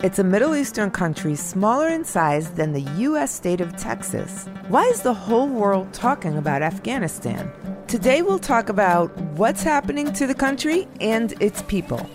It's a Middle Eastern country smaller in size than the U.S. state of Texas. Why is the whole world talking about Afghanistan? Today we'll talk about what's happening to the country and its people.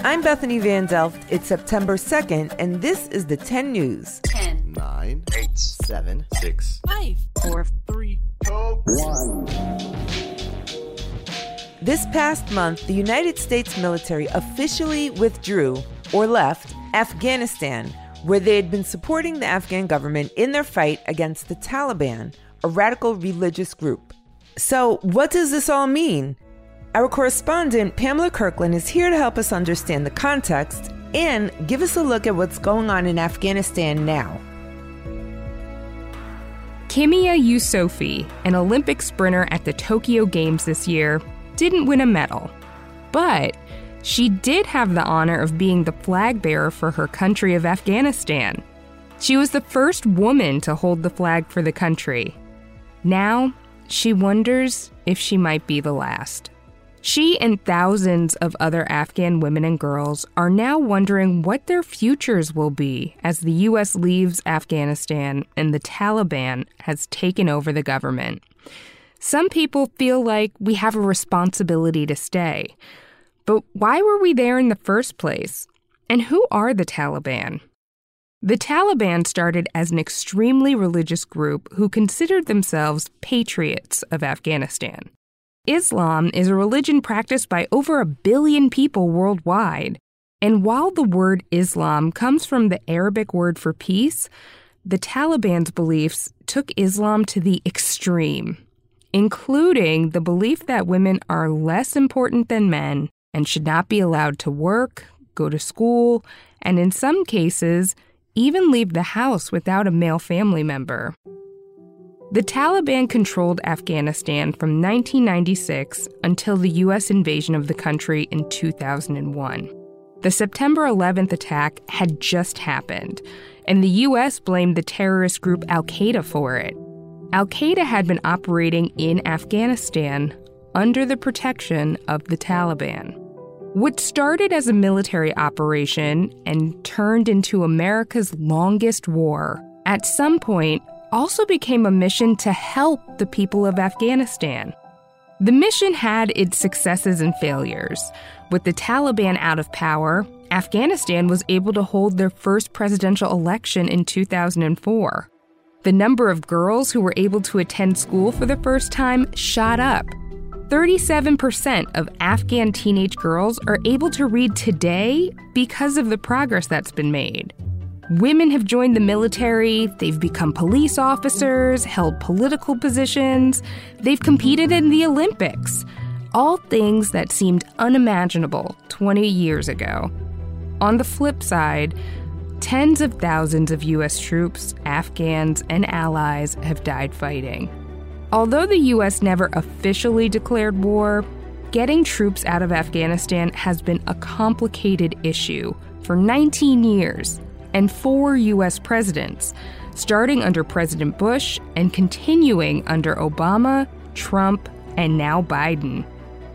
I'm Bethany Van Delft. It's September 2nd, and this is the 10 News. 10, 9, 8, 7, 6, 5, 4, 3, 2, 1. This past month, the United States military officially withdrew, or left, Afghanistan, where they had been supporting the Afghan government in their fight against the Taliban, a radical religious group. So what does this all mean? Our correspondent, Pamela Kirkland, is here to help us understand the context and give us a look at what's going on in Afghanistan now. Kimia Yusofi, an Olympic sprinter at the Tokyo Games this year, didn't win a medal, but she did have the honor of being the flag bearer for her country of Afghanistan. She was the first woman to hold the flag for the country. Now, she wonders if she might be the last. She and thousands of other Afghan women and girls are now wondering what their futures will be as the U.S. leaves Afghanistan and the Taliban has taken over the government. Some people feel like we have a responsibility to stay. But why were we there in the first place? And who are the Taliban? The Taliban started as an extremely religious group who considered themselves patriots of Afghanistan. Islam is a religion practiced by over 1 billion people worldwide. And while the word Islam comes from the Arabic word for peace, the Taliban's beliefs took Islam to the extreme, including the belief that women are less important than men and should not be allowed to work, go to school, and in some cases, even leave the house without a male family member. The Taliban controlled Afghanistan from 1996 until the U.S. invasion of the country in 2001. The September 11th attack had just happened, and the U.S. blamed the terrorist group Al Qaeda for it. Al Qaeda had been operating in Afghanistan under the protection of the Taliban. What started as a military operation and turned into America's longest war, at some point also became a mission to help the people of Afghanistan. The mission had its successes and failures. With the Taliban out of power, Afghanistan was able to hold their first presidential election in 2004. The number of girls who were able to attend school for the first time shot up. 37% of Afghan teenage girls are able to read today because of the progress that's been made. Women have joined the military, they've become police officers, held political positions, they've competed in the Olympics. All things that seemed unimaginable 20 years ago. On the flip side, tens of thousands of U.S. troops, Afghans, and allies have died fighting. Although the U.S. never officially declared war, getting troops out of Afghanistan has been a complicated issue for 19 years and 4 U.S. presidents, starting under President Bush and continuing under Obama, Trump, and now Biden.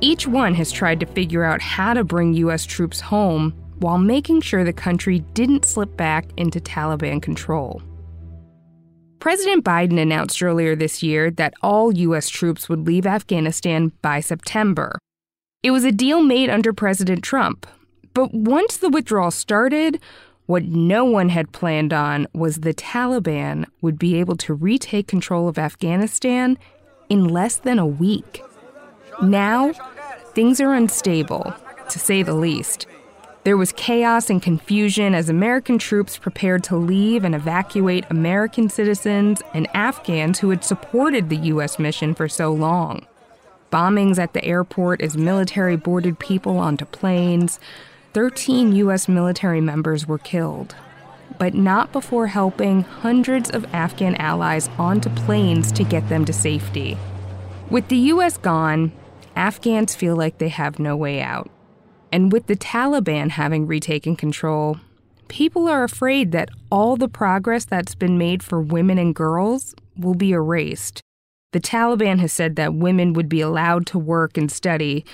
Each one has tried to figure out how to bring U.S. troops home while making sure the country didn't slip back into Taliban control. President Biden announced earlier this year that all U.S. troops would leave Afghanistan by September. It was a deal made under President Trump. But once the withdrawal started, what no one had planned on was the Taliban would be able to retake control of Afghanistan in less than a week. Now, things are unstable, to say the least. There was chaos and confusion as American troops prepared to leave and evacuate American citizens and Afghans who had supported the U.S. mission for so long. Bombings at the airport as military boarded people onto planes. 13 U.S. military members were killed, but not before helping hundreds of Afghan allies onto planes to get them to safety. With the U.S. gone, Afghans feel like they have no way out. And with the Taliban having retaken control, people are afraid that all the progress that's been made for women and girls will be erased. The Taliban has said that women would be allowed to work and study,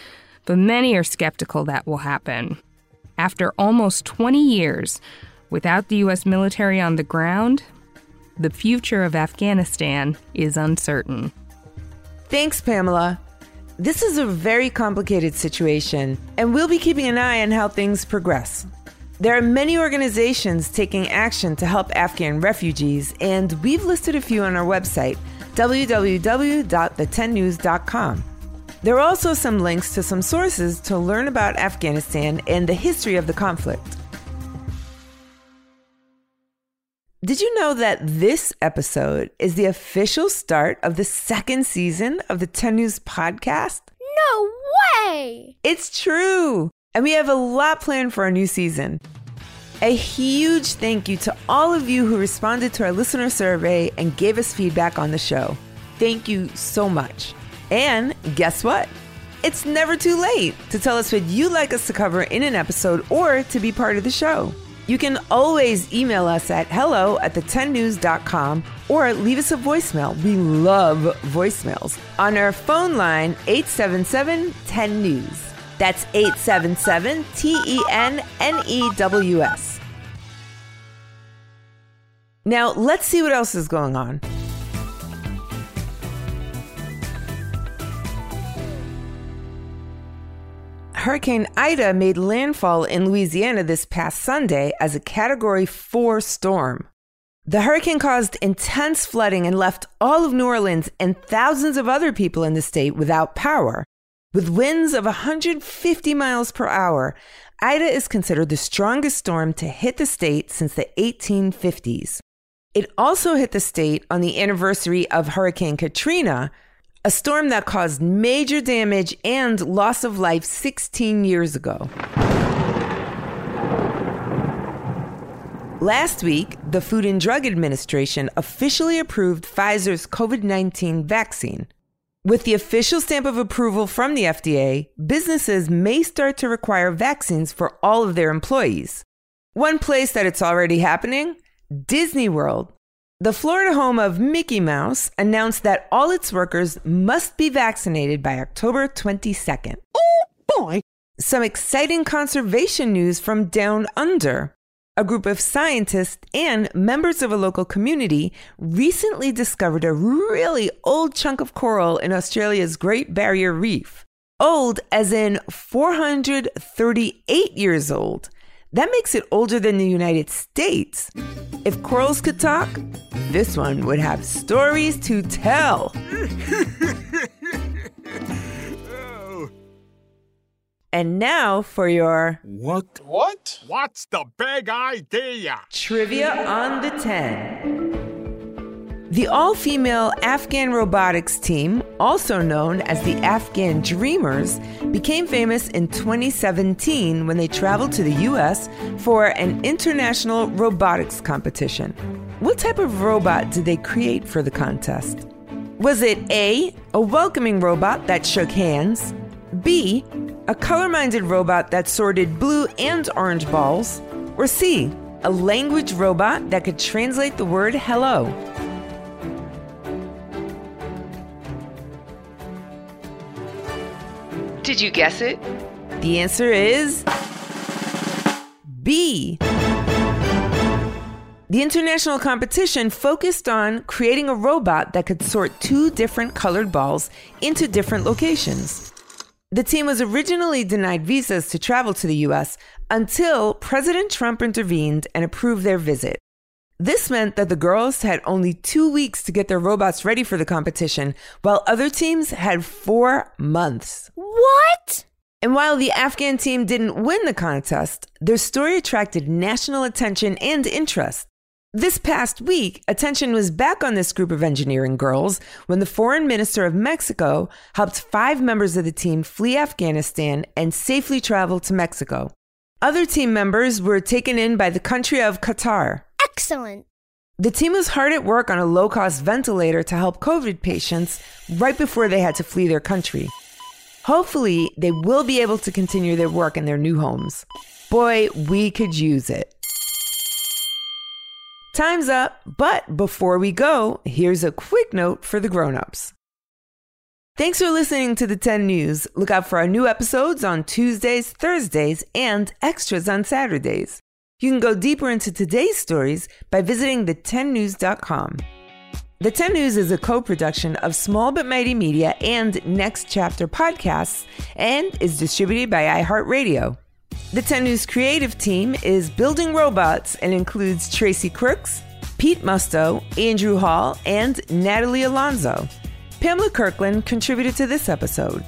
but many are skeptical that will happen. After almost 20 years, without the U.S. military on the ground, the future of Afghanistan is uncertain. Thanks, Pamela. This is a very complicated situation, and we'll be keeping an eye on how things progress. There are many organizations taking action to help Afghan refugees, and we've listed a few on our website, www.the10news.com. There are also some links to some sources to learn about Afghanistan and the history of the conflict. Did you know that this episode is the official start of the second season of the 10 News podcast? No way! It's true! And we have a lot planned for our new season. A huge thank you to all of you who responded to our listener survey and gave us feedback on the show. Thank you so much. And guess what? It's never too late to tell us what you'd like us to cover in an episode or to be part of the show. You can always email us at hello@the10news.com or leave us a voicemail. We love voicemails. On our phone line, 877-10-NEWS. That's 877-TENNEWS. Now, let's see what else is going on. Hurricane Ida made landfall in Louisiana this past Sunday as a Category 4 storm. The hurricane caused intense flooding and left all of New Orleans and thousands of other people in the state without power. With winds of 150 miles per hour, Ida is considered the strongest storm to hit the state since the 1850s. It also hit the state on the anniversary of Hurricane Katrina, a storm that caused major damage and loss of life 16 years ago. Last week, the Food and Drug Administration officially approved Pfizer's COVID-19 vaccine. With the official stamp of approval from the FDA, businesses may start to require vaccines for all of their employees. One place that it's already happening? Disney World. The Florida home of Mickey Mouse announced that all its workers must be vaccinated by October 22nd. Oh, boy! Some exciting conservation news from Down Under. A group of scientists and members of a local community recently discovered a really old chunk of coral in Australia's Great Barrier Reef. Old as in 438 years old. That makes it older than the United States. If corals could talk, this one would have stories to tell. Oh. And now for your... What? What's the big idea? Trivia on the 10. The all-female Afghan robotics team, also known as the Afghan Dreamers, became famous in 2017 when they traveled to the U.S. for an international robotics competition. What type of robot did they create for the contest? Was it A, a welcoming robot that shook hands, B, a color-minded robot that sorted blue and orange balls, or C, a language robot that could translate the word hello? Did you guess it? The answer is B. The international competition focused on creating a robot that could sort two different colored balls into different locations. The team was originally denied visas to travel to the U.S. until President Trump intervened and approved their visit. This meant that the girls had only 2 weeks to get their robots ready for the competition, while other teams had 4 months. What? And while the Afghan team didn't win the contest, their story attracted national attention and interest. This past week, attention was back on this group of engineering girls when the foreign minister of Mexico helped 5 members of the team flee Afghanistan and safely travel to Mexico. Other team members were taken in by the country of Qatar. Excellent. The team was hard at work on a low-cost ventilator to help COVID patients right before they had to flee their country. Hopefully, they will be able to continue their work in their new homes. Boy, we could use it. Time's up, but before we go, here's a quick note for the grown-ups. Thanks for listening to The 10 News. Look out for our new episodes on Tuesdays, Thursdays, and extras on Saturdays. You can go deeper into today's stories by visiting the10news.com. The 10 News is a co-production of Small But Mighty Media and Next Chapter Podcasts and is distributed by iHeartRadio. The 10 News creative team is building robots and includes Tracy Crooks, Pete Musto, Andrew Hall, and Natalie Alonzo. Pamela Kirkland contributed to this episode.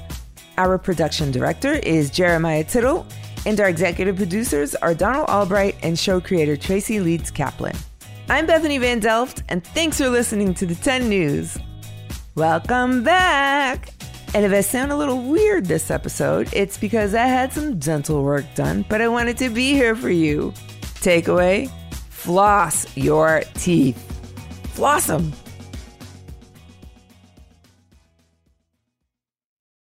Our production director is Jeremiah Tittle, and our executive producers are Donald Albright and show creator Tracy Leeds Kaplan. I'm Bethany Van Delft, and thanks for listening to The 10 News. Welcome back! And if I sound a little weird this episode, it's because I had some dental work done, but I wanted to be here for you. Takeaway: floss your teeth. Floss them.